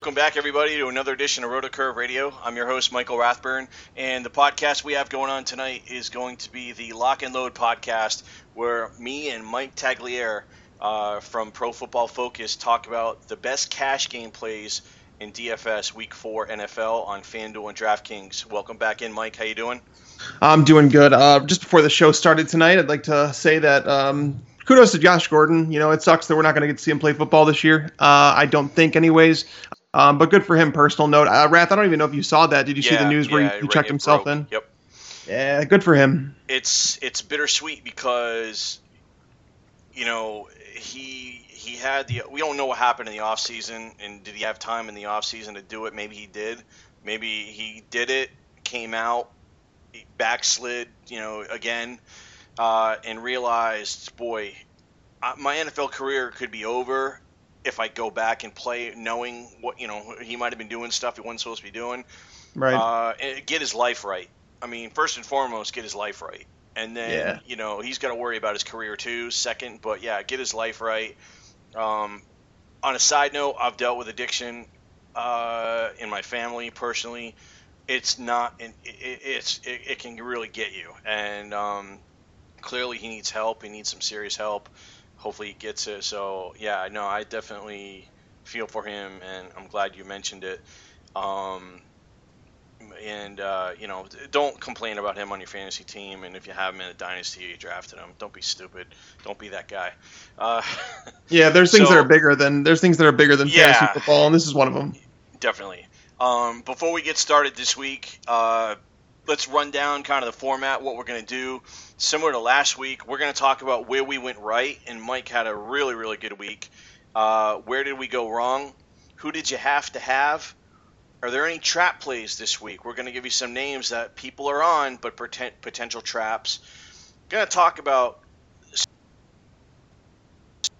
Welcome back, everybody, to another edition of Road to Curve Radio. I'm your host, Michael Rathburn, and the podcast we have going on tonight is going to be the Lock and Load podcast, where me and Mike Tagliere from Pro Football Focus talk about the best cash game plays in DFS Week 4 NFL on FanDuel and DraftKings. Welcome back in, Mike. How you doing? I'm doing good. Just before the show started tonight, I'd like to say that kudos to Josh Gordon. You know, it sucks that we're not going to get to see him play football this year. I don't think anyways. But good for him. Personal note, Rath, I don't even know if you saw that. Did you see the news where he checked himself in? Yep. Yeah, good for him. It's bittersweet because, you know, he had the, we don't know what happened in the off season, and did he have time in the off season to do it? Maybe he did. Maybe he did it, came out, backslid, you know, again, and realized, boy, my NFL career could be over if I go back and play, knowing what, you know, he might have been doing stuff he wasn't supposed to be doing. Right. Get his life right. I mean, first and foremost, get his life right. And then, you know, he's got to worry about his career too, second. But, yeah, get his life right. On a side note, I've dealt with addiction in my family personally. It's not – it can really get you. And clearly he needs help. He needs some serious help. Hopefully he gets it. So, yeah, no, I definitely feel for him, and I'm glad you mentioned it. You know, don't complain about him on your fantasy team, and if you have him in a dynasty, you drafted him. Don't be stupid. Don't be that guy. Yeah, there's things that are bigger than fantasy football, and this is one of them. Definitely. Before we get started this week, let's run down kind of the format, what we're going to do. Similar to last week, we're going to talk about where we went right, and Mike had a really, really good week. Where did we go wrong? Who did you have to have? Are there any trap plays this week? We're going to give you some names that people are on, but potential traps. We're going to talk about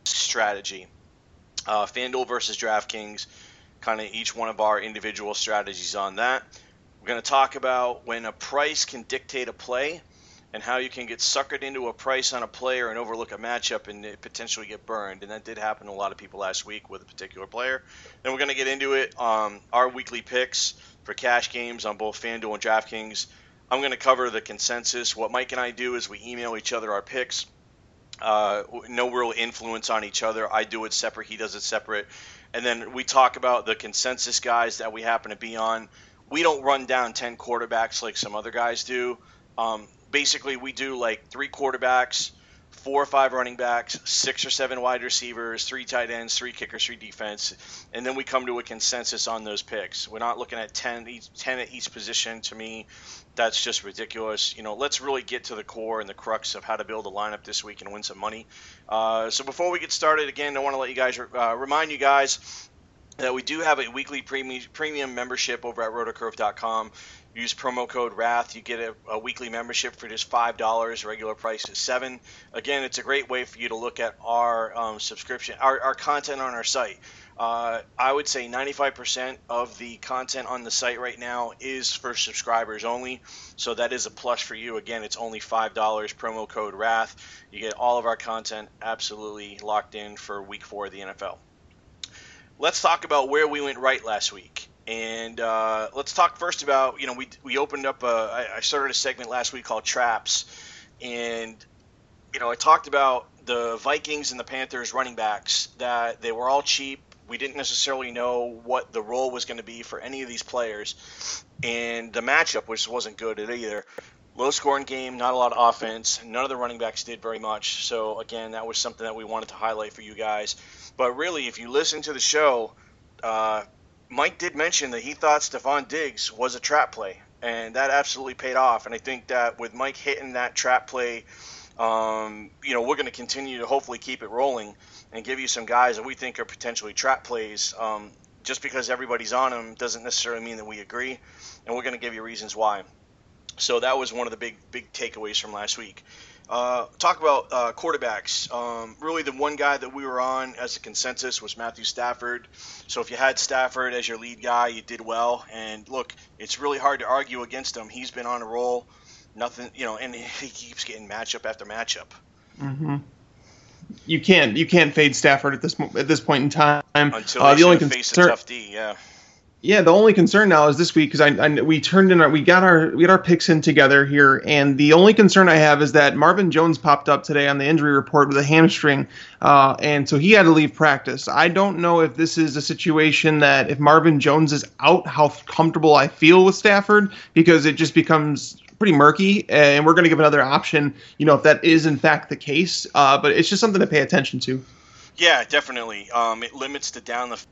strategy, FanDuel versus DraftKings, kind of each one of our individual strategies on that. We're going to talk about when a price can dictate a play and how you can get suckered into a price on a player and overlook a matchup and potentially get burned. And that did happen to a lot of people last week with a particular player. Then we're going to get into it, our weekly picks for cash games on both FanDuel and DraftKings. I'm going to cover the consensus. What Mike and I do is we email each other our picks. No real influence on each other. I do it separate. He does it separate. And then we talk about the consensus guys that we happen to be on. We don't run down 10 quarterbacks like some other guys do. Basically, we do like 3 quarterbacks, 4 or 5 running backs, 6 or 7 wide receivers, 3 tight ends, 3 kickers, 3 defense, and then we come to a consensus on those picks. We're not looking at 10 at each position. To me, that's just ridiculous. You know, let's really get to the core and the crux of how to build a lineup this week and win some money. So before we get started, again, I want to let you guys remind you guys that we do have a weekly premium membership over at rotocurve.com. Use promo code RATH. You get a weekly membership for just $5. Regular price is $7. Again, it's a great way for you to look at our subscription, our content on our site. I would say 95% of the content on the site right now is for subscribers only, so that is a plus for you. Again, it's only $5, promo code RATH. You get all of our content absolutely locked in for Week 4 of the NFL. Let's talk about where we went right last week. And let's talk first about, you know, we opened up I started a segment last week called Traps. And, you know, I talked about the Vikings and the Panthers running backs, that they were all cheap. We didn't necessarily know what the role was going to be for any of these players. And the matchup, which wasn't good at either. Low-scoring game, not a lot of offense. None of the running backs did very much. So, again, that was something that we wanted to highlight for you guys. But really, if you listen to the show, Mike did mention that he thought Stephon Diggs was a trap play, and that absolutely paid off. And I think that with Mike hitting that trap play, you know, we're going to continue to hopefully keep it rolling and give you some guys that we think are potentially trap plays. Just because everybody's on them doesn't necessarily mean that we agree, and we're going to give you reasons why. So that was one of the big takeaways from last week. Talk about quarterbacks. Really, the one guy that we were on as a consensus was Matthew Stafford. So if you had Stafford as your lead guy, you did well. And look, it's really hard to argue against him. He's been on a roll. Nothing, you know, and he keeps getting matchup after matchup. Mm-hmm. you can't fade Stafford at this point in time. Until they face a tough D, yeah. Yeah, the only concern now is this week because we got our picks in together here, and the only concern I have is that Marvin Jones popped up today on the injury report with a hamstring, and so he had to leave practice. I don't know if this is a situation that if Marvin Jones is out, how comfortable I feel with Stafford, because it just becomes pretty murky, and we're going to give another option, if that is in fact the case. But it's just something to pay attention to. Yeah, definitely. It limits the down the.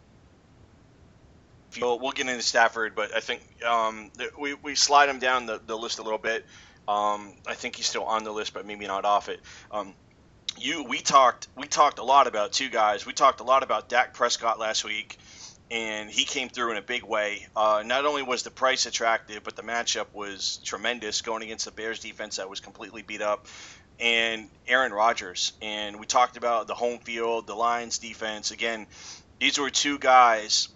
We'll get into Stafford, but I think we slide him down the list a little bit. I think he's still on the list, but maybe not off it. We talked a lot about two guys. We talked a lot about Dak Prescott last week, and he came through in a big way. Not only was the price attractive, but the matchup was tremendous going against the Bears defense that was completely beat up, and Aaron Rodgers. And we talked about the home field, the Lions defense. Again, these were two guys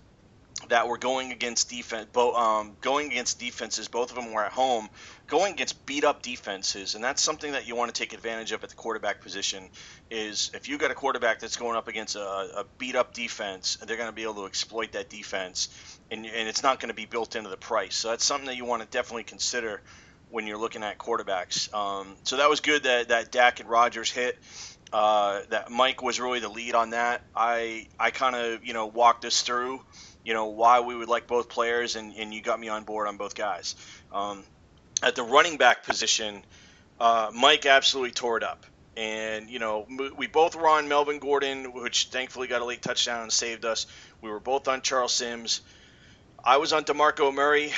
that were going against defense, going against defenses. Both of them were at home, going against beat-up defenses, and that's something that you want to take advantage of at the quarterback position. Is if you got a quarterback that's going up against a beat-up defense, they're going to be able to exploit that defense, and it's not going to be built into the price. So that's something that you want to definitely consider when you're looking at quarterbacks. So that was good that Dak and Rodgers hit. That Mike was really the lead on that. I kind of walked us through. Why we would like both players, and you got me on board on both guys. At the running back position, Mike absolutely tore it up. And, we both were on Melvin Gordon, which thankfully got a late touchdown and saved us. We were both on Charles Sims. I was on DeMarco Murray.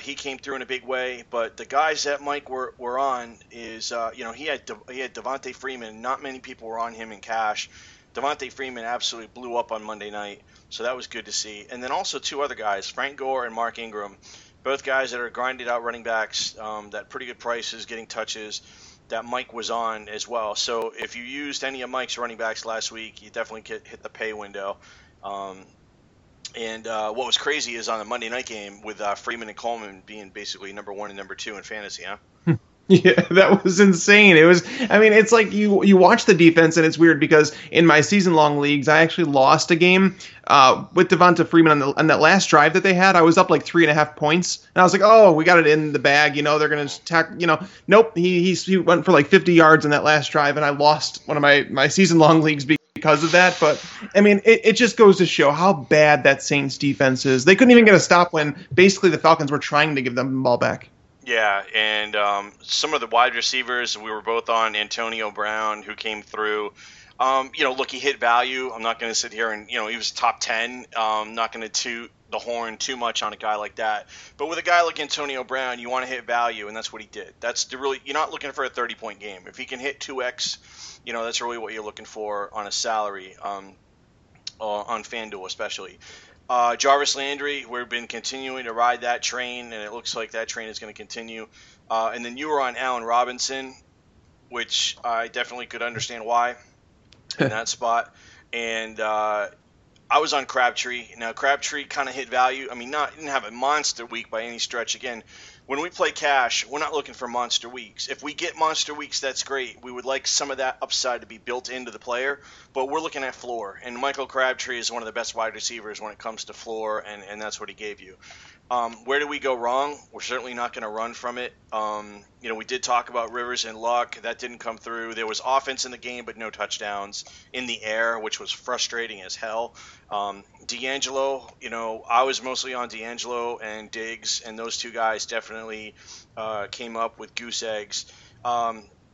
He came through in a big way. But the guys that Mike were on is, he had Devonta Freeman. Not many people were on him in cash. Devonta Freeman absolutely blew up on Monday night, so that was good to see. And then also two other guys, Frank Gore and Mark Ingram, both guys that are grinded out running backs, that pretty good prices, getting touches, that Mike was on as well. So if you used any of Mike's running backs last week, you definitely hit the pay window. And what was crazy is on the Monday night game with Freeman and Coleman being basically number one and number two in fantasy, huh? Yeah, that was insane. It was, it's like you watch the defense, and it's weird because in my season-long leagues, I actually lost a game with Devonta Freeman on that last drive that they had. I was up like 3.5 points, and I was like, oh, we got it in the bag. They're going to attack. Nope, he went for like 50 yards on that last drive, and I lost one of my season-long leagues because of that. But, it just goes to show how bad that Saints defense is. They couldn't even get a stop when basically the Falcons were trying to give them the ball back. Yeah, and some of the wide receivers, we were both on Antonio Brown, who came through. Look, he hit value. I'm not going to sit here and, he was top 10. I'm not going to toot the horn too much on a guy like that. But with a guy like Antonio Brown, you want to hit value, and that's what he did. You're not looking for a 30-point game. If he can hit 2X, that's really what you're looking for on a salary, on FanDuel especially. Jarvis Landry, we've been continuing to ride that train, and it looks like that train is going to continue. And then you were on Allen Robinson, which I definitely could understand why in that spot. And I was on Crabtree. Now, Crabtree kind of hit value. Didn't have a monster week by any stretch. Again, when we play cash, we're not looking for monster weeks. If we get monster weeks, that's great. We would like some of that upside to be built into the player, but we're looking at floor. And Michael Crabtree is one of the best wide receivers when it comes to floor, and that's what he gave you. Where did we go wrong? We're certainly not going to run from it. We did talk about Rivers and Luck. That didn't come through. There was offense in the game, but no touchdowns in the air, which was frustrating as hell. D'Angelo, I was mostly on D'Angelo and Diggs, and those two guys definitely came up with goose eggs.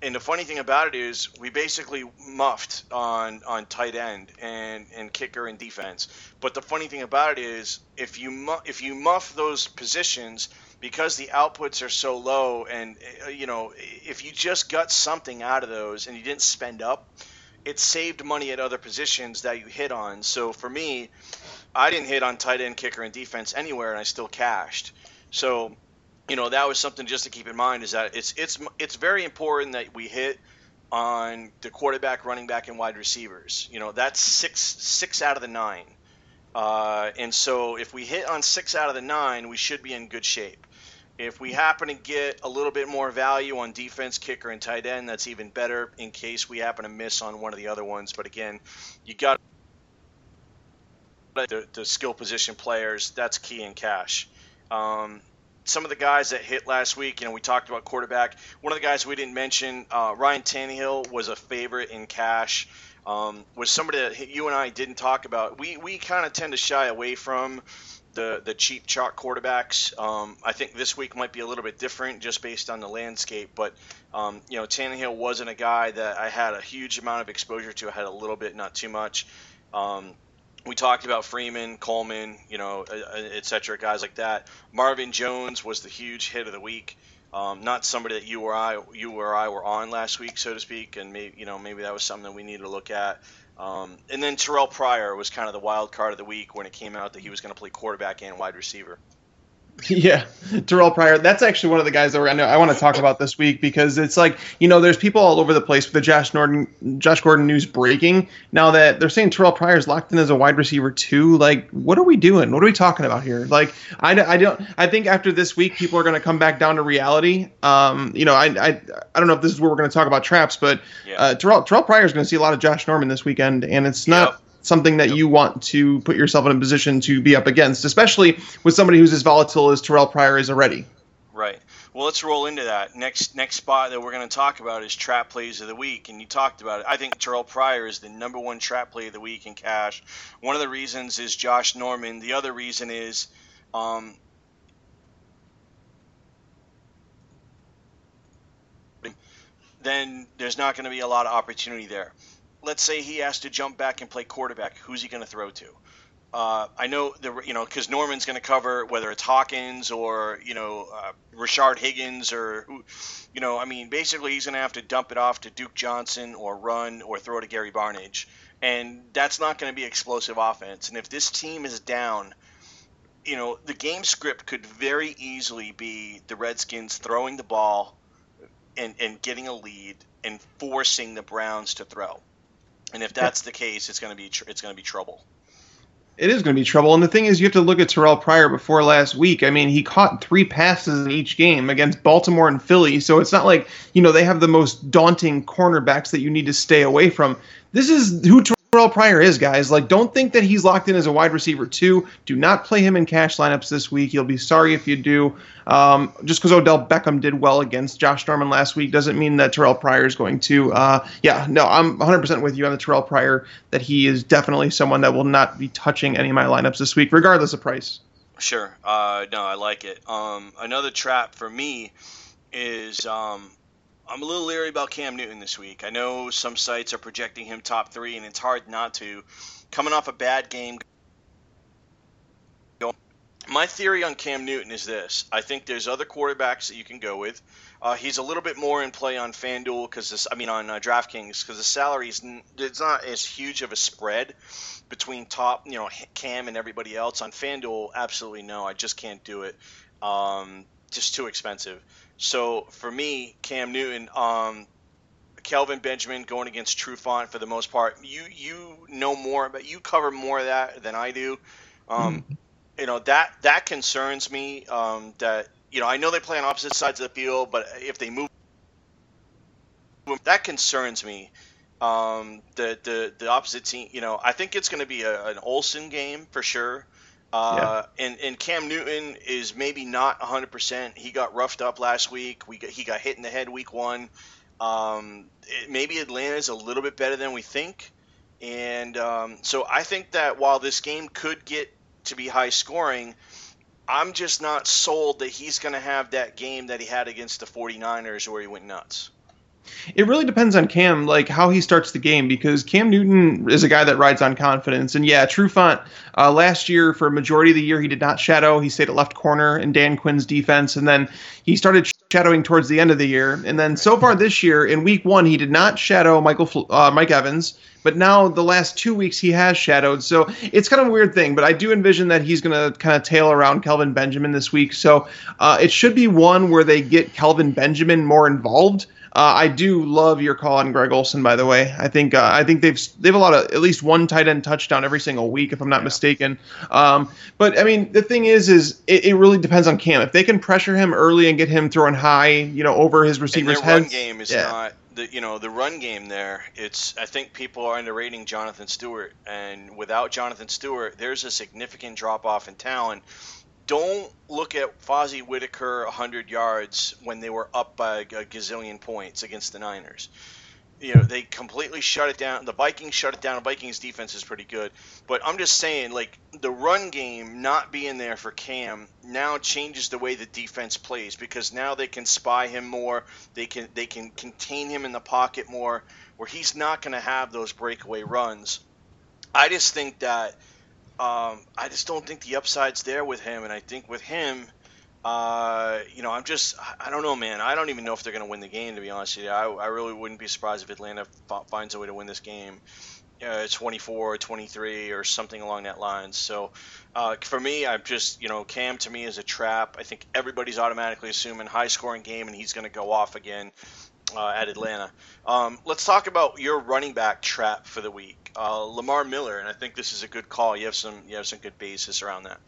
And the funny thing about it is we basically muffed on tight end and kicker and defense. But the funny thing about it is if you muff those positions because the outputs are so low, and, if you just got something out of those and you didn't spend up, it saved money at other positions that you hit on. So for me, I didn't hit on tight end, kicker, and defense anywhere, and I still cashed. So, that was something just to keep in mind, is that it's very important that we hit on the quarterback, running back, and wide receivers. That's six out of the nine. And so if we hit on six out of the nine, we should be in good shape. If we happen to get a little bit more value on defense, kicker, and tight end, that's even better in case we happen to miss on one of the other ones. But again, you got the skill position players. That's key in cash. Some of the guys that hit last week, we talked about quarterback. One of the guys we didn't mention, Ryan Tannehill, was a favorite in cash. Was somebody that you and I didn't talk about. We kind of tend to shy away from the cheap chalk quarterbacks. I think this week might be a little bit different just based on the landscape. But, Tannehill wasn't a guy that I had a huge amount of exposure to. I had a little bit, not too much. We talked about Freeman, Coleman, et cetera, guys like that. Marvin Jones was the huge hit of the week. Not somebody that you or I were on last week, so to speak, and maybe that was something that we needed to look at. And then Terrell Pryor was kind of the wild card of the week when it came out that he was going to play quarterback and wide receiver. Yeah, Terrell Pryor. That's actually one of the guys that I want to talk about this week, because it's like, there's people all over the place with the Josh Gordon news breaking now that they're saying Terrell Pryor's locked in as a wide receiver too. Like, what are we doing? What are we talking about here? Like, I think after this week, people are going to come back down to reality. I don't know if this is where we're going to talk about traps, but yeah. Terrell Pryor is going to see a lot of Josh Norman this weekend, and it's not. Yep. Something that you want to put yourself in a position to be up against, especially with somebody who's as volatile as Terrell Pryor is already. Right. Well, let's roll into that. Next spot that we're going to talk about is trap plays of the week, and you talked about it. I think Terrell Pryor is the number one trap play of the week in cash. One of the reasons is Josh Norman. The other reason is then there's not going to be a lot of opportunity there. Let's say he has to jump back and play quarterback. Who's he going to throw to? I know because Norman's going to cover whether it's Hawkins or Rashard Higgins or basically he's going to have to dump it off to Duke Johnson or run or throw to Gary Barnidge, and that's not going to be explosive offense. And if this team is down, the game script could very easily be the Redskins throwing the ball and getting a lead and forcing the Browns to throw. And if that's the case, it's going to be trouble. It is going to be trouble. And the thing is, you have to look at Terrell Pryor before last week. I mean, he caught 3 passes in each game against Baltimore and Philly. So it's not like, they have the most daunting cornerbacks that you need to stay away from. This is who Terrell Pryor is, guys. Like, don't think that he's locked in as a wide receiver, too. Do not play him in cash lineups this week. You'll be sorry if you do. Just because Odell Beckham did well against Josh Norman last week doesn't mean that Terrell Pryor is going to. I'm 100% with you on the Terrell Pryor, that he is definitely someone that will not be touching any of my lineups this week, regardless of price. Sure. I like it. Another trap for me is I'm a little leery about Cam Newton this week. I know some sites are projecting him top 3, and it's hard not to. Coming off a bad game. My theory on Cam Newton is this. I think there's other quarterbacks that you can go with. He's a little bit more in play on FanDuel on DraftKings, because the salary it's not as huge of a spread between top, Cam and everybody else. On FanDuel, absolutely no. I just can't do it. Just too expensive. So for me, Cam Newton, Kelvin Benjamin going against Trufant for the most part. You know more, but you cover more of that than I do. That concerns me. I know they play on opposite sides of the field, but if they move, that concerns me. The opposite team. I think it's going to be an Olsen game for sure. And Cam Newton is maybe not 100%. He got roughed up last week. He got hit in the head week one. Maybe Atlanta is a little bit better than we think. And so I think that while this game could get to be high scoring, I'm just not sold that he's going to have that game that he had against the 49ers where he went nuts. It really depends on Cam, like how he starts the game, because Cam Newton is a guy that rides on confidence. And yeah, Trufant, last year, for a majority of the year, he did not shadow. He stayed at left corner in Dan Quinn's defense, and then he started shadowing towards the end of the year. And then so far this year, in week 1, he did not shadow Mike Evans. But now the last 2 weeks he has shadowed. So it's kind of a weird thing. But I do envision that he's going to kind of tail around Kelvin Benjamin this week. So it should be one where they get Kelvin Benjamin more involved. I do love your call on Greg Olsen, by the way. I think they've a lot of at least one tight end touchdown every single week, if I'm not mistaken. But I mean, the thing is it really depends on Cam. If they can pressure him early and get him throwing high, over his receiver's head. And their run game is not the run game there. I think people are underrating Jonathan Stewart, and without Jonathan Stewart, there's a significant drop off in talent. Don't look at Fozzie Whittaker 100 yards when they were up by a gazillion points against the Niners. They completely shut it down. The Vikings shut it down. The Vikings defense is pretty good. But I'm just saying, the run game not being there for Cam now changes the way the defense plays, because now they can spy him more. They can contain him in the pocket more, where he's not going to have those breakaway runs. I just think that I just don't think the upside's there with him, and I think with him, I don't know, man. I don't even know if they're going to win the game, to be honest with you. I really wouldn't be surprised if Atlanta finds a way to win this game, 24 or 23 or something along that line. So for me, I'm just, Cam to me is a trap. I think everybody's automatically assuming high-scoring game, and he's going to go off again at Atlanta. Let's talk about your running back trap for the week, Lamar Miller, and I think this is a good call. You have some good basis around that.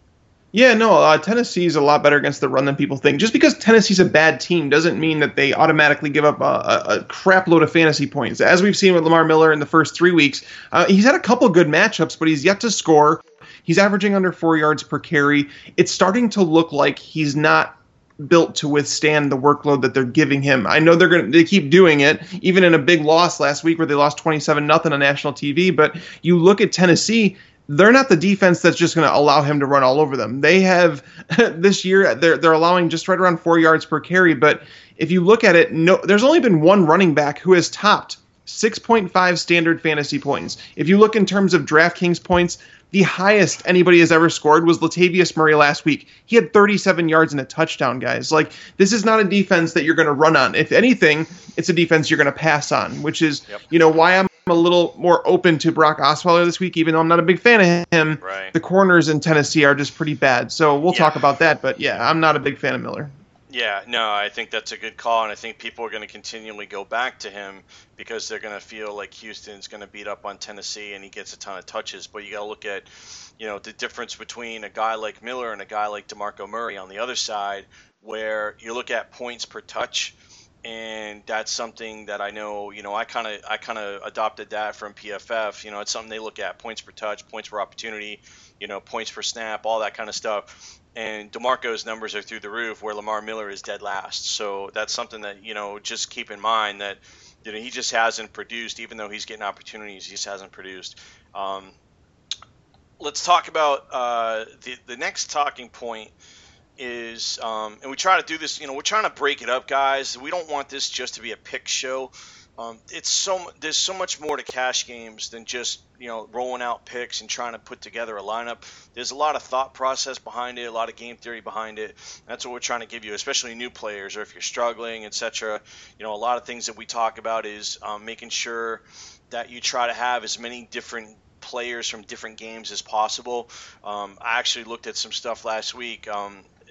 Yeah, no, Tennessee's a lot better against the run than people think. Just because Tennessee's a bad team doesn't mean that they automatically give up a crap load of fantasy points. As we've seen with Lamar Miller in the first 3 weeks, he's had a couple good matchups, but he's yet to score. He's averaging under 4 yards per carry. It's starting to look like he's not built to withstand the workload that they're giving him. I know they keep doing it, even in a big loss last week where they lost 27-0 on national TV. But you look at Tennessee, they're not the defense that's just going to allow him to run all over them. They have this year, they're allowing just right around 4 yards per carry. But if you look at it, there's only been one running back who has topped 6.5 standard fantasy points. If you look in terms of DraftKings points, the highest anybody has ever scored was Latavius Murray last week. He had 37 yards and a touchdown, guys. This is not a defense that you're going to run on. If anything, it's a defense you're going to pass on, which is, why I'm a little more open to Brock Osweiler this week, even though I'm not a big fan of him. Right. The corners in Tennessee are just pretty bad. So we'll talk about that. But, I'm not a big fan of Miller. Yeah, no, I think that's a good call, and I think people are going to continually go back to him because they're going to feel like Houston's going to beat up on Tennessee and he gets a ton of touches. But you got to look at, the difference between a guy like Miller and a guy like DeMarco Murray on the other side, where you look at points per touch, and that's something that I know, I kind of adopted that from PFF. It's something they look at: points per touch, points per opportunity, points per snap, all that kind of stuff. And DeMarco's numbers are through the roof, where Lamar Miller is dead last. So that's something that, just keep in mind that, he just hasn't produced. Even though he's getting opportunities, he just hasn't produced. Let's talk about the next talking point is, and we try to do this, we're trying to break it up, guys. We don't want this just to be a pick show. There's so much more to cash games than just rolling out picks and trying to put together a lineup. There's a lot of thought process behind it, a lot of game theory behind it. That's what we're trying to give you, especially new players, or if you're struggling, etc. A lot of things that we talk about is making sure that you try to have as many different players from different games as possible. I actually looked at some stuff last week.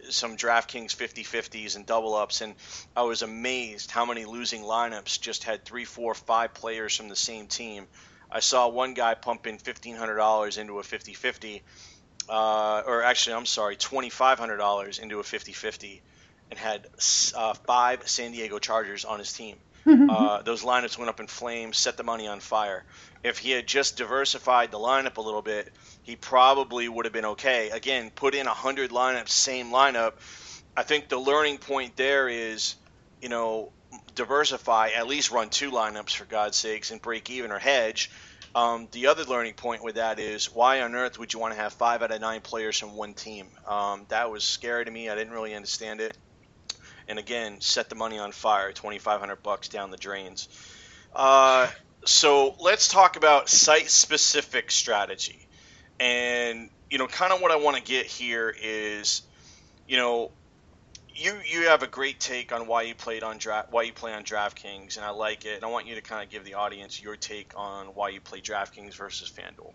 Some DraftKings 50-50s and double ups, and I was amazed how many losing lineups just had 3, 4, 5 players from the same team. I saw one guy pump in $1,500 into a 50-50, $2,500 into a 50-50, and had 5 San Diego Chargers on his team. Those lineups went up in flames, set the money on fire. If he had just diversified the lineup a little bit, he probably would have been okay. Again, put in 100 lineups, same lineup. I think the learning point there is, diversify, at least run 2 lineups for God's sakes, and break even or hedge. The other learning point with that is, why on earth would you want to have 5 out of 9 players from one team? That was scary to me. I didn't really understand it. And again, set the money on fire, $2,500 down the drains. So let's talk about site-specific strategy. And, kind of what I want to get here is, You have a great take on why you played on why you play on DraftKings, and I like it. And I want you to kind of give the audience your take on why you play DraftKings versus FanDuel.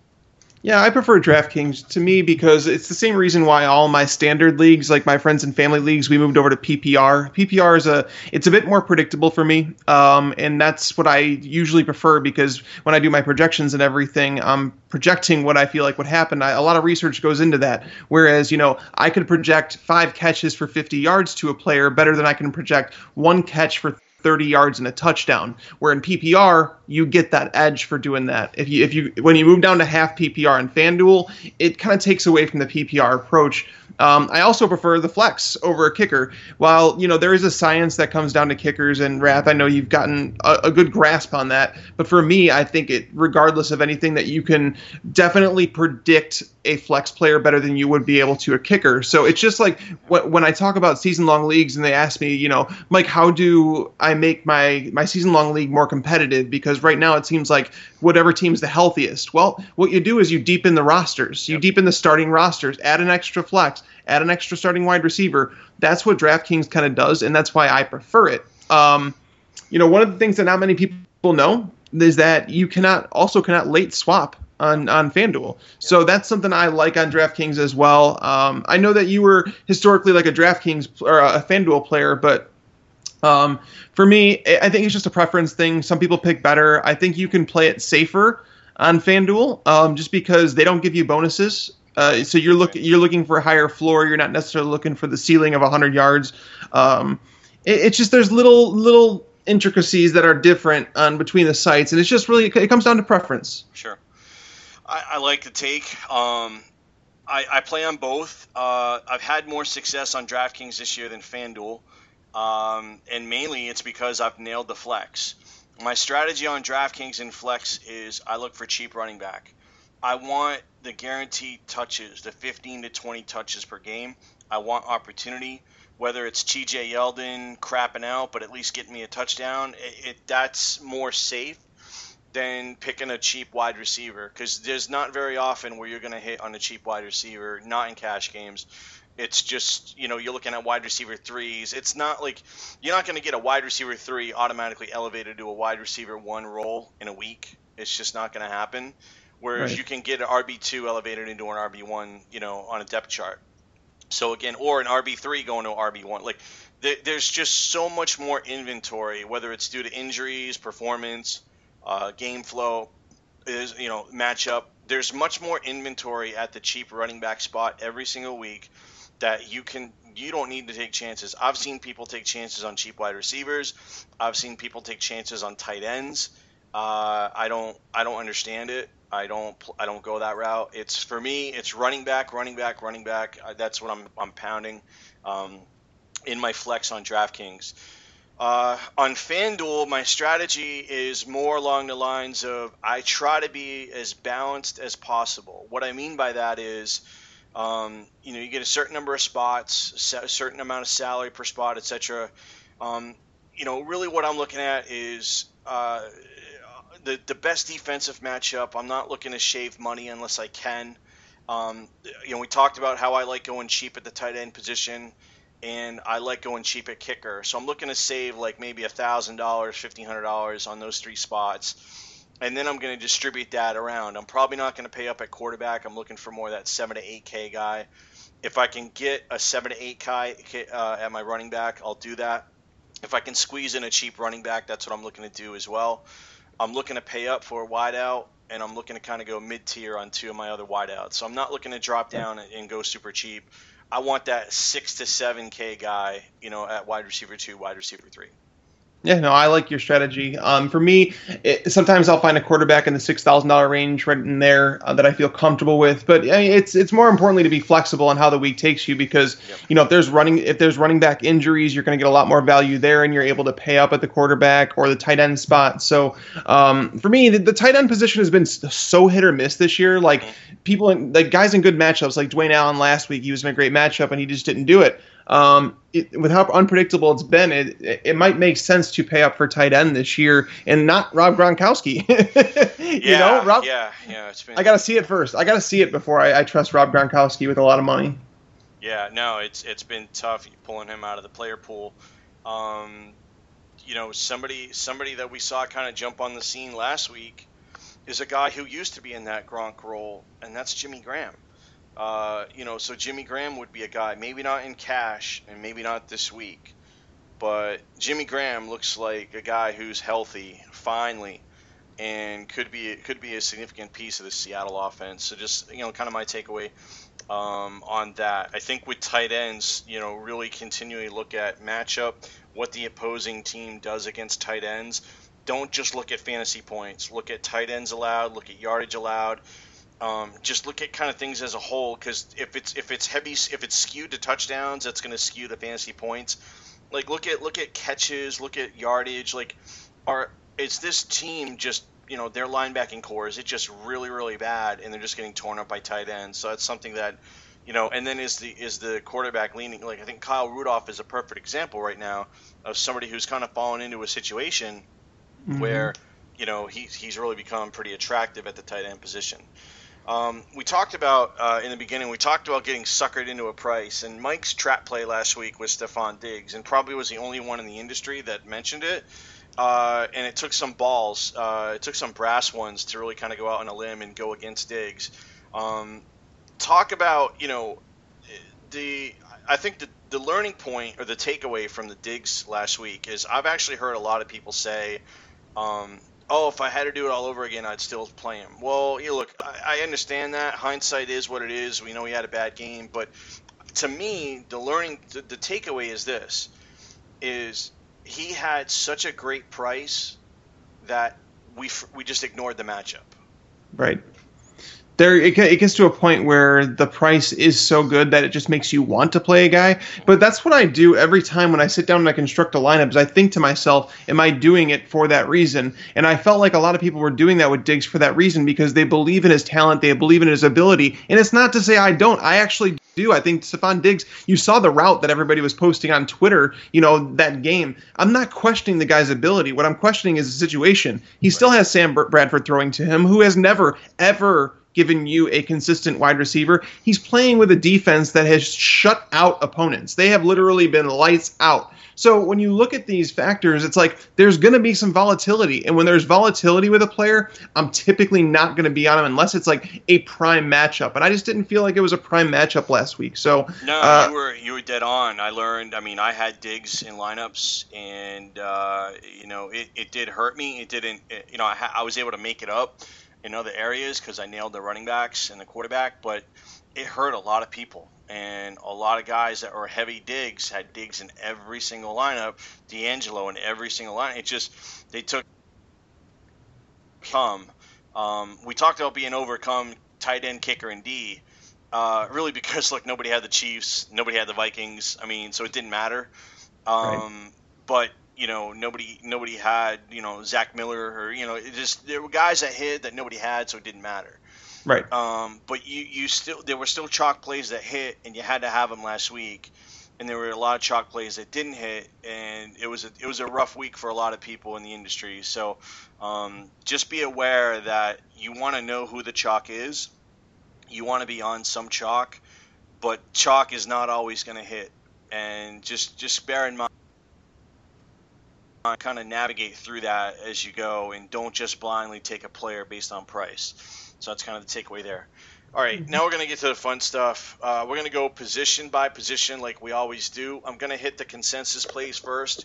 Yeah, I prefer DraftKings to me because it's the same reason why all my standard leagues, like my friends and family leagues, we moved over to PPR. PPR is it's a bit more predictable for me, and that's what I usually prefer because when I do my projections and everything, I'm projecting what I feel like would happen. A lot of research goes into that, whereas, you know, I could project 5 catches for 50 yards to a player better than I can project 1 catch for 30 yards and a touchdown, where in PPR you get that edge for doing that. If you when you move down to half PPR and FanDuel, it kind of takes away from the PPR approach. I also prefer the flex over a kicker. While, you know, there is a science that comes down to kickers, and Rath, I know you've gotten a good grasp on that, but for me, I think it, regardless of anything, that you can definitely predict a flex player better than you would be able to a kicker. So it's just like when I talk about season-long leagues and they ask me, you know, Mike, how do I make my season-long league more competitive? Because right now it seems like whatever team's the healthiest. Well, what you do is you deepen the rosters. You deepen the starting rosters, add an extra flex, add an extra starting wide receiver. That's what DraftKings kind of does, and that's why I prefer it. You know, one of the things that not many people know is that you cannot late swap on FanDuel. So that's something I like on DraftKings as well. I know that you were historically like a DraftKings or a FanDuel player, but for me, I think it's just a preference thing. Some people pick better. I think you can play it safer on FanDuel just because they don't give you bonuses. So you're looking for a higher floor. You're not necessarily looking for the ceiling of 100 yards. It's just there's little intricacies that are different between the sites, and it's just really it comes down to preference. Sure. I like the take. I play on both. I've had more success on DraftKings this year than FanDuel, and mainly it's because I've nailed the flex. My strategy on DraftKings and flex is I look for cheap running back. I want the guaranteed touches, the 15 to 20 touches per game. I want opportunity, whether it's T.J. Yeldon crapping out, but at least getting me a touchdown. That's more safe than picking a cheap wide receiver, because there's not very often where you're going to hit on a cheap wide receiver, not in cash games. It's just, you know, you're looking at wide receiver threes. It's not like you're not going to get a wide receiver 3 automatically elevated to a wide receiver 1 role in a week. It's just not going to happen. Whereas you can get an RB2 elevated into an RB1, you know, on a depth chart. So again, or an RB3 going to RB1. Like there's just so much more inventory, whether it's due to injuries, performance, game flow, is, you know, matchup. There's much more inventory at the cheap running back spot every single week that you don't need to take chances. I've seen people take chances on cheap wide receivers. I've seen people take chances on tight ends. I don't understand it. I don't go that route. It's for me, it's running back. That's what I'm pounding in my flex on DraftKings. On FanDuel, my strategy is more along the lines of I try to be as balanced as possible. What I mean by that is, you know, you get a certain number of spots, a certain amount of salary per spot, etc. You know, really what I'm looking at is the best defensive matchup. I'm not looking to shave money unless I can. You know, we talked about how I like going cheap at the tight end position, and I like going cheap at kicker. So I'm looking to save like maybe $1,000, $1,500 on those 3 spots, and then I'm going to distribute that around. I'm probably not going to pay up at quarterback. I'm looking for more of that 7 to 8K guy. If I can get a 7 to 8K at my running back, I'll do that. If I can squeeze in a cheap running back, that's what I'm looking to do as well. I'm looking to pay up for a wideout, and I'm looking to kind of go mid-tier on 2 of my other wideouts. So I'm not looking to drop down and go super cheap. I want that 6 to 7K guy, you know, at wide receiver 2, wide receiver 3. Yeah, no, I like your strategy. For me, sometimes I'll find a quarterback in the $6,000 range right in there that I feel comfortable with. But I mean, it's more importantly to be flexible on how the week takes you because, you know, if there's running back injuries, you're going to get a lot more value there, and you're able to pay up at the quarterback or the tight end spot. So for me, the tight end position has been so hit or miss this year. Like guys in good matchups, like Dwayne Allen last week, he was in a great matchup and he just didn't do it. With how unpredictable it's been, it might make sense to pay up for tight end this year and not Rob Gronkowski. It's been... I got to see it before I trust Rob Gronkowski with a lot of money. Yeah, no, it's been tough pulling him out of the player pool. You know, somebody that we saw kind of jump on the scene last week is a guy who used to be in that Gronk role, and that's Jimmy Graham. You know, so Jimmy Graham would be a guy, maybe not in cash and maybe not this week, but Jimmy Graham looks like a guy who's healthy finally and could be a significant piece of the Seattle offense. So just, you know, kind of my takeaway on that. I think with tight ends, you know, really continually look at matchup, what the opposing team does against tight ends. Don't just look at fantasy points. Look at tight ends allowed. Look at yardage allowed. Just look at kind of things as a whole, because if it's skewed to touchdowns, that's going to skew the fantasy points. Like look at catches. Look at yardage. Like, is this team just, you know, their linebacking core, is it just really, really bad and they're just getting torn up by tight ends? So that's something that, you know, and then is the quarterback leaning, like I think Kyle Rudolph is a perfect example right now of somebody who's kind of fallen into a situation mm-hmm. where, you know, he's really become pretty attractive at the tight end position. We talked about in the beginning, we talked about getting suckered into a price, and Mike's trap play last week was Stephon Diggs, and probably was the only one in the industry that mentioned it. And it took some balls, it took some brass ones to really kind of go out on a limb and go against Diggs. Talk about, you know, I think the learning point or the takeaway from the Diggs last week is I've actually heard a lot of people say, oh, if I had to do it all over again, I'd still play him. Well, you know, look, I understand that. Hindsight is what it is. We know he had a bad game. But to me, the takeaway is this, is he had such a great price that we just ignored the matchup. Right. There, it gets to a point where the price is so good that it just makes you want to play a guy. But that's what I do every time when I sit down and I construct a lineup, is I think to myself, am I doing it for that reason? And I felt like a lot of people were doing that with Diggs for that reason, because they believe in his talent, they believe in his ability. And it's not to say I don't. I actually do. I think Stephon Diggs, you saw the route that everybody was posting on Twitter, you know, that game. I'm not questioning the guy's ability. What I'm questioning is the situation. He still has Sam Bradford throwing to him, who has never, ever given you a consistent wide receiver. He's playing with a defense that has shut out opponents. They have literally been lights out. So when you look at these factors, it's like there's going to be some volatility. And when there's volatility with a player, I'm typically not going to be on him unless it's like a prime matchup. And I just didn't feel like it was a prime matchup last week. So no, you were dead on. I learned. I mean, I had Diggs in lineups, and you know, it did hurt me. It didn't. You know, I was able to make it up in other areas because I nailed the running backs and the quarterback, but it hurt a lot of people. And a lot of guys that were heavy Diggs had Diggs in every single lineup, D'Angelo in every single lineup. It just, they took some. We talked about being overcome tight end, kicker, and D, really because, look, nobody had the Chiefs, nobody had the Vikings. I mean, so it didn't matter. Right. But you know, nobody had, you know, Zach Miller, or, you know, it just, there were guys that hit that nobody had, so it didn't matter. Right. But you still, there were still chalk plays that hit, and you had to have them last week. And there were a lot of chalk plays that didn't hit, and it was a rough week for a lot of people in the industry. So just be aware that you want to know who the chalk is. You want to be on some chalk, but chalk is not always going to hit. And just bear in mind, kind of navigate through that as you go, and don't just blindly take a player based on price. So that's kind of the takeaway there. All right, now we're going to get to the fun stuff. We're going to go position by position like we always do. I'm going to hit the consensus plays first,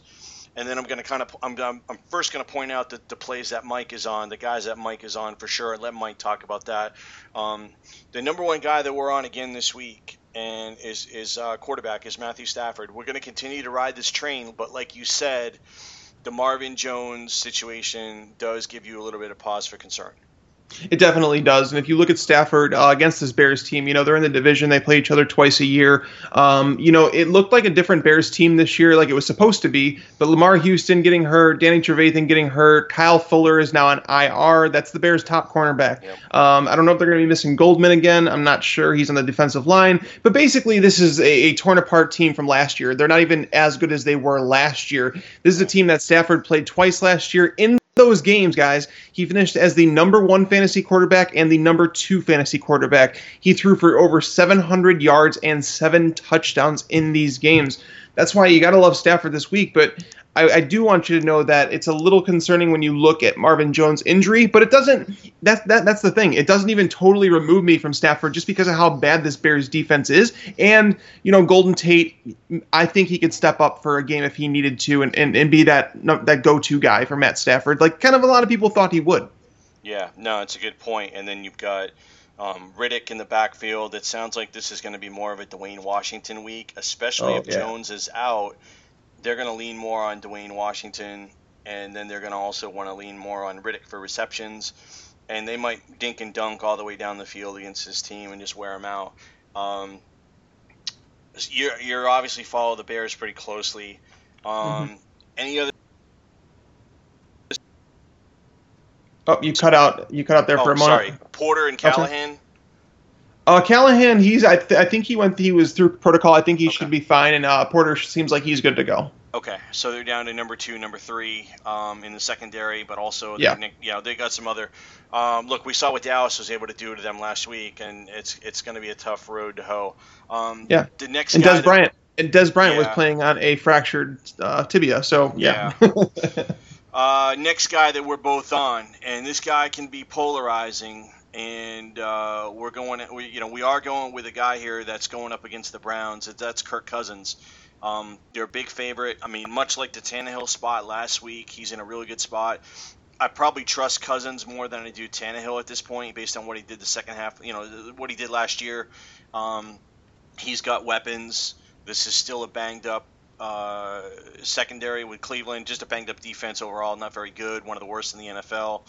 and then I'm going to kind of I'm first going to point out the plays that Mike is on, the guys that Mike is on for sure, and let Mike talk about that. The number one guy that we're on again this week and is quarterback is Matthew Stafford. We're going to continue to ride this train, but like you said, the Marvin Jones situation does give you a little bit of pause for concern. It definitely does. And if you look at Stafford against this Bears team, you know, they're in the division. They play each other twice a year. You know, it looked like a different Bears team this year, like it was supposed to be. But Lamar Houston getting hurt, Danny Trevathan getting hurt, Kyle Fuller is now on IR. That's the Bears' top cornerback. Yep. I don't know if they're going to be missing Goldman again. I'm not sure. He's on the defensive line. But basically, this is a torn-apart team from last year. They're not even as good as they were last year. This is a team that Stafford played twice last year in those games, guys, he finished as the #1 fantasy quarterback and the #2 fantasy quarterback. He threw for over 700 yards and 7 touchdowns in these games. That's why you got to love Stafford this week, but I do want you to know that it's a little concerning when you look at Marvin Jones' injury, but it doesn't – that's the thing. It doesn't even totally remove me from Stafford just because of how bad this Bears defense is. And, you know, Golden Tate, I think he could step up for a game if he needed to and be that go-to guy for Matt Stafford, like kind of a lot of people thought he would. Yeah, no, it's a good point. And then you've got Riddick in the backfield. It sounds like this is going to be more of a Dwayne Washington week, especially if Jones is out. They're going to lean more on Dwayne Washington, and then they're going to also want to lean more on Riddick for receptions, and they might dink and dunk all the way down the field against this team and just wear them out. You're obviously follow the Bears pretty closely. Any other? Oh, you cut out there for a moment. Sorry, Porter and Callahan. Okay. Callahan, I think he was through protocol. I think he should be fine, and Porter seems like he's good to go. Okay, so they're down to #2, #3 in the secondary, but also they got some other. Look, we saw what Dallas was able to do to them last week, and it's going to be a tough road to hoe. The next and guy Des Bryant was playing on a fractured tibia, so yeah. Next guy that we're both on, and this guy can be polarizing. And we are going with a guy here that's going up against the Browns. That's Kirk Cousins. They're a big favorite. I mean, much like the Tannehill spot last week, he's in a really good spot. I probably trust Cousins more than I do Tannehill at this point, based on what he did the second half. You know what he did last year. He's got weapons. This is still a banged up secondary with Cleveland. Just a banged up defense overall. Not very good. One of the worst in the NFL.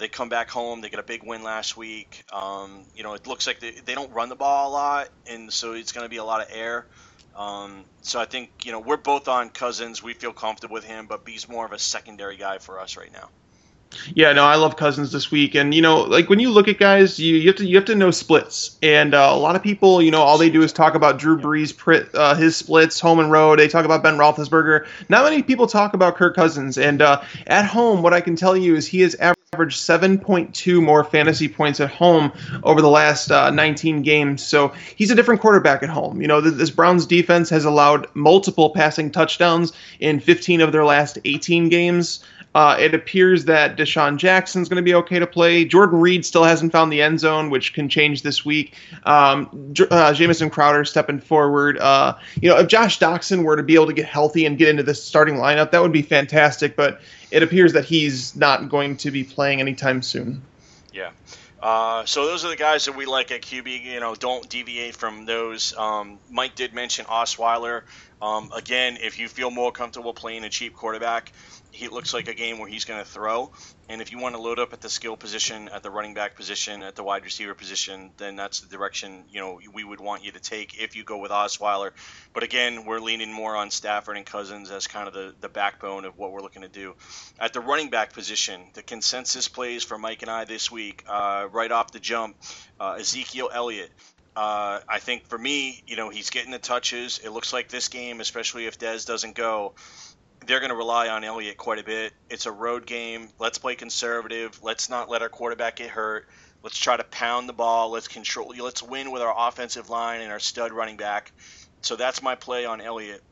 They come back home. They get a big win last week. It looks like they don't run the ball a lot, and so it's going to be a lot of air. So I think, we're both on Cousins. We feel comfortable with him, but B's more of a secondary guy for us right now. Yeah, no, I love Cousins this week. And, when you look at guys, you have to know splits. And a lot of people, all they do is talk about Drew Brees, his splits, home and road. They talk about Ben Roethlisberger. Not many people talk about Kirk Cousins. And at home, what I can tell you is he has averaged 7.2 more fantasy points at home over the last 19 games. So he's a different quarterback at home. This Browns defense has allowed multiple passing touchdowns in 15 of their last 18 games. It appears that Deshaun Jackson's going to be okay to play. Jordan Reed still hasn't found the end zone, which can change this week. Jamison Crowder stepping forward. If Josh Doxson were to be able to get healthy and get into the starting lineup, that would be fantastic. But it appears that he's not going to be playing anytime soon. Yeah. So those are the guys that we like at QB. Don't deviate from those. Mike did mention Osweiler. Again, if you feel more comfortable playing a cheap quarterback, he looks like a game where he's going to throw. And if you want to load up at the skill position, at the running back position, at the wide receiver position, then that's the direction, we would want you to take if you go with Osweiler. But again, we're leaning more on Stafford and Cousins as kind of the backbone of what we're looking to do. At the running back position, the consensus plays for Mike and I this week, right off the jump, Ezekiel Elliott. I think for me, he's getting the touches. It looks like this game, especially if Dez doesn't go, they're going to rely on Elliott quite a bit. It's a road game. Let's play conservative. Let's not let our quarterback get hurt. Let's try to pound the ball. Let's control. Let's win with our offensive line and our stud running back. So that's my play on Elliott.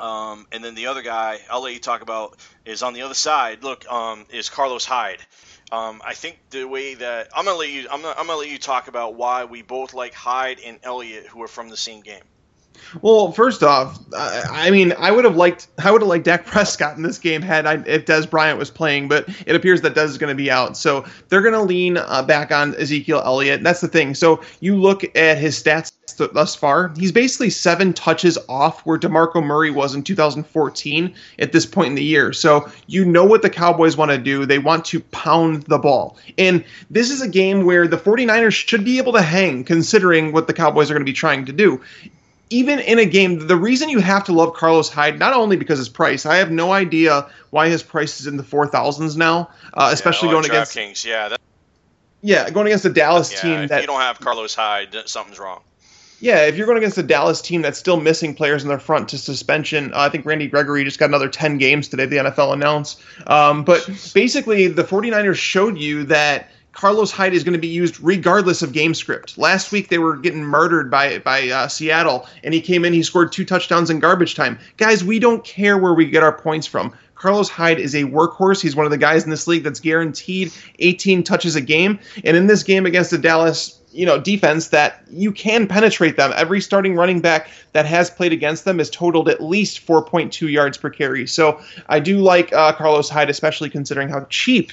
And then the other guy I'll let you talk about is on the other side. Look, is Carlos Hyde. I think the way that I'm gonna let you talk about why we both like Hyde and Elliott, who are from the same game. Well, first off, I would have liked Dak Prescott in this game if Des Bryant was playing, but it appears that Des is going to be out. So they're going to lean back on Ezekiel Elliott. That's the thing. So you look at his stats thus far, he's basically 7 touches off where DeMarco Murray was in 2014 at this point in the year. So what the Cowboys want to do. They want to pound the ball. And this is a game where the 49ers should be able to hang, considering what the Cowboys are going to be trying to do. Even in a game, the reason you have to love Carlos Hyde, not only because his price, I have no idea why his price is in the 4,000s now, especially going against DraftKings. Yeah, going against the Dallas team. If you don't have Carlos Hyde, something's wrong. Yeah, if you're going against a Dallas team that's still missing players in their front to suspension, I think Randy Gregory just got another 10 games today, the NFL announced. But basically, the 49ers showed you that Carlos Hyde is going to be used regardless of game script. Last week, they were getting murdered by Seattle, and he came in, he scored 2 touchdowns in garbage time. Guys, we don't care where we get our points from. Carlos Hyde is a workhorse. He's one of the guys in this league that's guaranteed 18 touches a game. And in this game against the Dallas defense that you can penetrate them. Every starting running back that has played against them has totaled at least 4.2 yards per carry. So I do like Carlos Hyde, especially considering how cheap,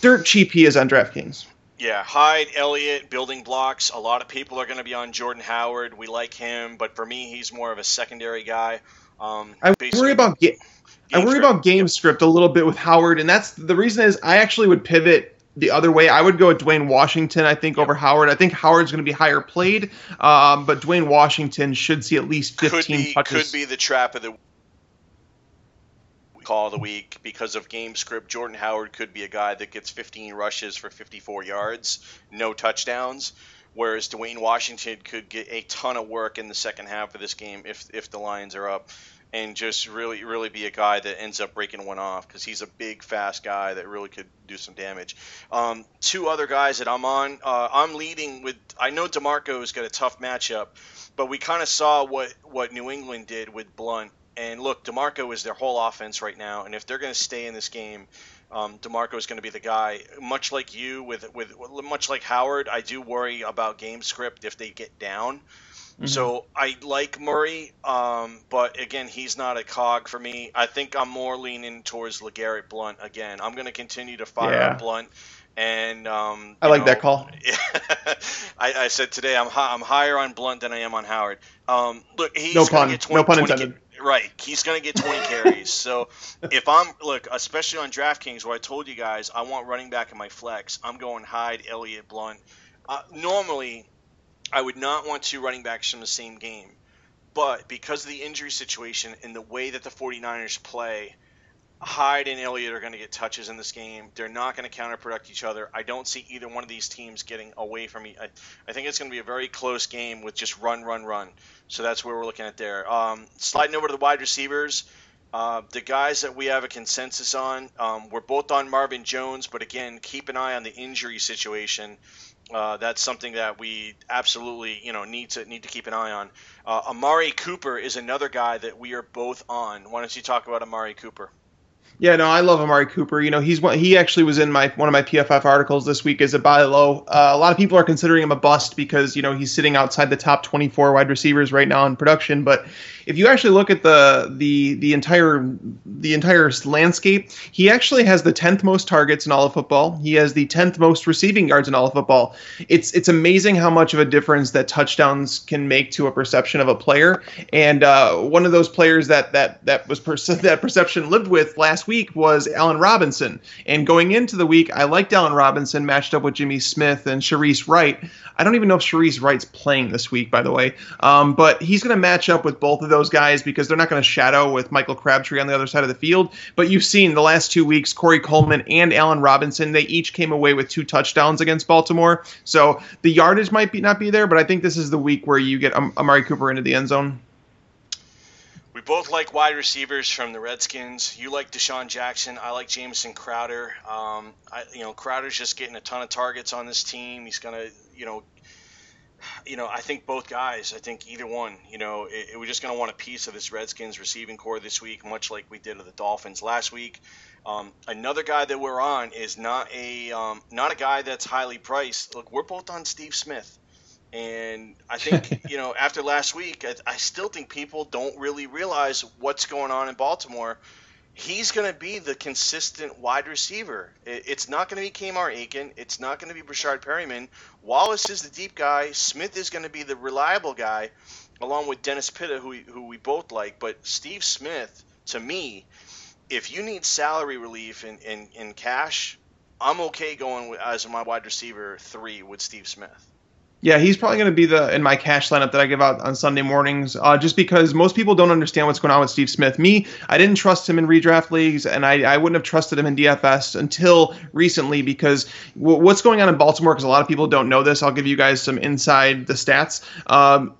dirt cheap he is on DraftKings. Yeah, Hyde, Elliott, building blocks. A lot of people are going to be on Jordan Howard. We like him, but for me, he's more of a secondary guy. I worry about game script a little bit with Howard, and that's the reason is I actually would pivot the other way. I would go with Dwayne Washington, I think, over Howard. I think Howard's going to be higher played, but Dwayne Washington should see at least 15 touches. Could be the trap of the call of the week because of game script. Jordan Howard could be a guy that gets 15 rushes for 54 yards, no touchdowns, whereas Dwayne Washington could get a ton of work in the second half of this game if the Lions are up. And just really, really be a guy that ends up breaking one off because he's a big, fast guy that really could do some damage. 2 other guys that I'm on. I'm leading with – I know DeMarco's got a tough matchup, but we kind of saw what New England did with Blount. And, look, DeMarco is their whole offense right now, and if they're going to stay in this game – DeMarco is going to be the guy. Much like you, much like Howard, I do worry about game script if they get down. Mm-hmm. So I like Murray, but again, he's not a cog for me. I think I'm more leaning towards LeGarrette Blount again. I'm going to continue to fire up Blount. And I like that call. I said today I'm higher on Blount than I am on Howard. Look, he's going to get 20. No pun intended. Right, he's going to get 20 carries. So if especially on DraftKings where I told you guys I want running back in my flex, I'm going Hyde, Elliott, Blount. Normally, I would not want 2 running backs from the same game. But because of the injury situation and the way that the 49ers play, Hyde and Elliott are going to get touches in this game. They're not going to counterproduct each other. I don't see either one of these teams getting away from me. I think it's going to be a very close game with just run, run, run. So that's where we're looking at there. Sliding over to the wide receivers, the guys that we have a consensus on, we're both on Marvin Jones, but again, keep an eye on the injury situation. That's something that we absolutely, need to keep an eye on. Amari Cooper is another guy that we are both on. Why don't you talk about Amari Cooper? Yeah, no, I love Amari Cooper. He actually was in one of my PFF articles this week as a buy low. A lot of people are considering him a bust because he's sitting outside the top 24 wide receivers right now in production. But if you actually look at the entire landscape, he actually has the 10th most targets in all of football. He has the 10th most receiving yards in all of football. It's amazing how much of a difference that touchdowns can make to a perception of a player. And one of those players that perception lived with last week was Allen Robinson, and going into the week I liked Allen Robinson matched up with Jimmy Smith and Sharice Wright. I don't even know if Sharice Wright's playing this week, by the way, but he's going to match up with both of those guys because they're not going to shadow with Michael Crabtree on the other side of the field. But you've seen the last 2 weeks Corey Coleman and Allen Robinson, they each came away with 2 touchdowns against Baltimore, so the yardage might not be there, but I think this is the week where you get Amari Cooper into the end zone. We both like wide receivers from the Redskins. You like Deshaun Jackson. I like Jamison Crowder. Crowder's just getting a ton of targets on this team. He's gonna, I think both guys. I think either one. We're just gonna want a piece of this Redskins receiving core this week, much like we did with the Dolphins last week. Another guy that we're on is not a guy that's highly priced. Look, we're both on Steve Smith. And I think, after last week, I still think people don't really realize what's going on in Baltimore. He's going to be the consistent wide receiver. It's not going to be Kamar Aiken. It's not going to be Breshad Perriman. Wallace is the deep guy. Smith is going to be the reliable guy, along with Dennis Pitta, who we both like. But Steve Smith, to me, if you need salary relief in cash, I'm okay going as my wide receiver 3 with Steve Smith. Yeah, he's probably going to be in my cash lineup that I give out on Sunday mornings, just because most people don't understand what's going on with Steve Smith. Me, I didn't trust him in redraft leagues, and I wouldn't have trusted him in DFS until recently, because what's going on in Baltimore, because a lot of people don't know this. I'll give you guys some inside the stats.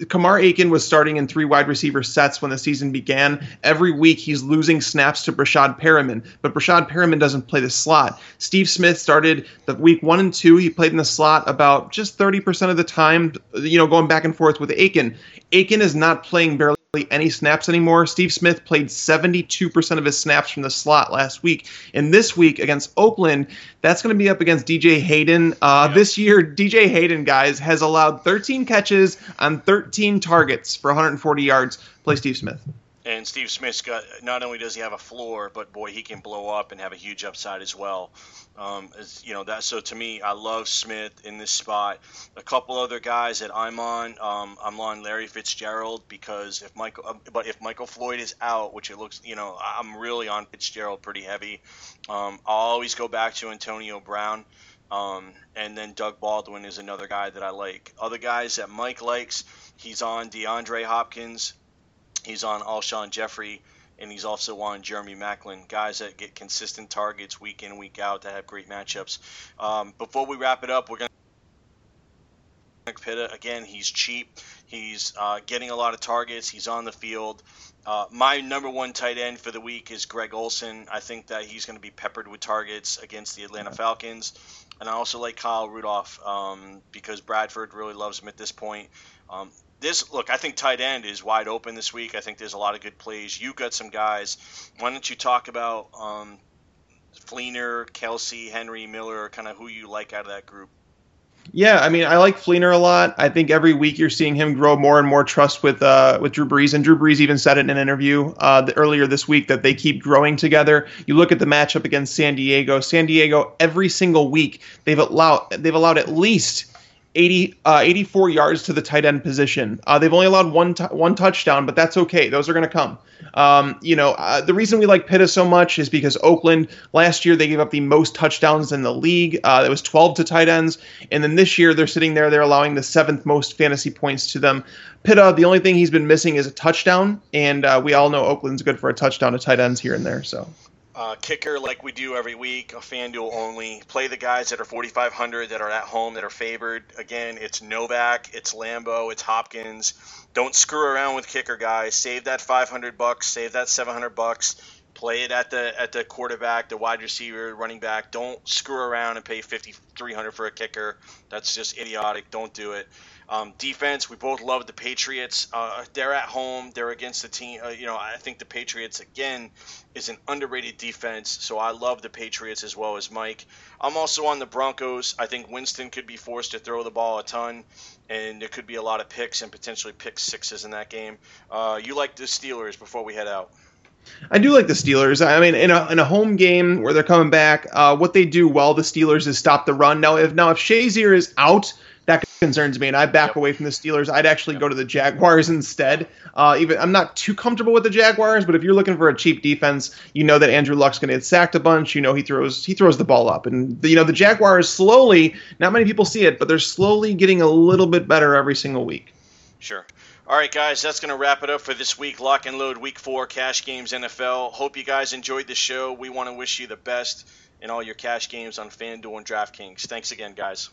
Kamar Aiken was starting in 3 wide receiver sets when the season began. Every week, he's losing snaps to Breshad Perriman, but Breshad Perriman doesn't play the slot. Steve Smith started the week 1 and 2. He played in the slot about just 30% of the time, you know, going back and forth with Aiken. Aiken is not playing barely any snaps anymore. Steve Smith played 72% of his snaps from the slot last week. And this week against Oakland, that's going to be up against DJ Hayden. This year, DJ Hayden, guys, has allowed 13 catches on 13 targets for 140 yards. Play Steve Smith. And Steve Smith's got, not only does he have a floor, but boy, he can blow up and have a huge upside as well. So to me, I love Smith in this spot. A couple other guys that I'm on Larry Fitzgerald, because if Michael Floyd is out, which it looks, I'm really on Fitzgerald pretty heavy. I'll always go back to Antonio Brown. And then Doug Baldwin is another guy that I like. Other guys that Mike likes, he's on DeAndre Hopkins. He's on Alshon Jeffrey, and he's also on Jeremy Maclin, guys that get consistent targets week in, week out, that have great matchups. Before we wrap it up, we're going to Pitta. Again, he's cheap. He's getting a lot of targets. He's on the field. My number one tight end for the week is Greg Olsen. I think that he's going to be peppered with targets against the Atlanta Falcons. And I also like Kyle Rudolph because Bradford really loves him at this point. I think tight end is wide open this week. I think there's a lot of good plays. You've got some guys. Why don't you talk about Fleener, Kelce, Henry, Miller, kind of who you like out of that group? Yeah, I mean, I like Fleener a lot. I think every week you're seeing him grow more and more trust with Drew Brees, and Drew Brees even said it in an interview earlier this week that they keep growing together. You look at the matchup against San Diego. San Diego, every single week, they've allowed at least 84 yards to the tight end position. They've only allowed one touchdown, but that's okay. Those are going to come. The reason we like Pitta so much is because Oakland last year, they gave up the most touchdowns in the league. It was 12 to tight ends. And then this year they're sitting there, they're allowing the 7th most fantasy points to them. Pitta, the only thing he's been missing is a touchdown. And we all know Oakland's good for a touchdown to tight ends here and there. So kicker, like we do every week, a FanDuel only. Play the guys that are 4,500, that are at home, that are favored. Again, it's Novak, it's Lambeau, it's Hopkins. Don't screw around with kicker, guys. Save that $500, save that $700. Play it at the quarterback, the wide receiver, running back. Don't screw around and pay $5,300 for a kicker. That's just idiotic. Don't do it. Defense, we both love the Patriots. They're at home. They're against the team. I think the Patriots, again, is an underrated defense, so I love the Patriots as well as Mike. I'm also on the Broncos. I think Winston could be forced to throw the ball a ton, and there could be a lot of picks and potentially pick sixes in that game. You like the Steelers before we head out? I do like the Steelers. I mean, in a home game where they're coming back, what they do well, the Steelers, is stop the run. Now if Shazier is out, that concerns me, and I back away from the Steelers. I'd actually go to the Jaguars instead. I'm not too comfortable with the Jaguars, but if you're looking for a cheap defense, you know that Andrew Luck's going to get sacked a bunch. You know he throws the ball up, and the Jaguars slowly. Not many people see it, but they're slowly getting a little bit better every single week. Sure. All right, guys, that's going to wrap it up for this week. Lock and Load Week 4 Cash Games NFL. Hope you guys enjoyed the show. We want to wish you the best in all your cash games on FanDuel and DraftKings. Thanks again, guys.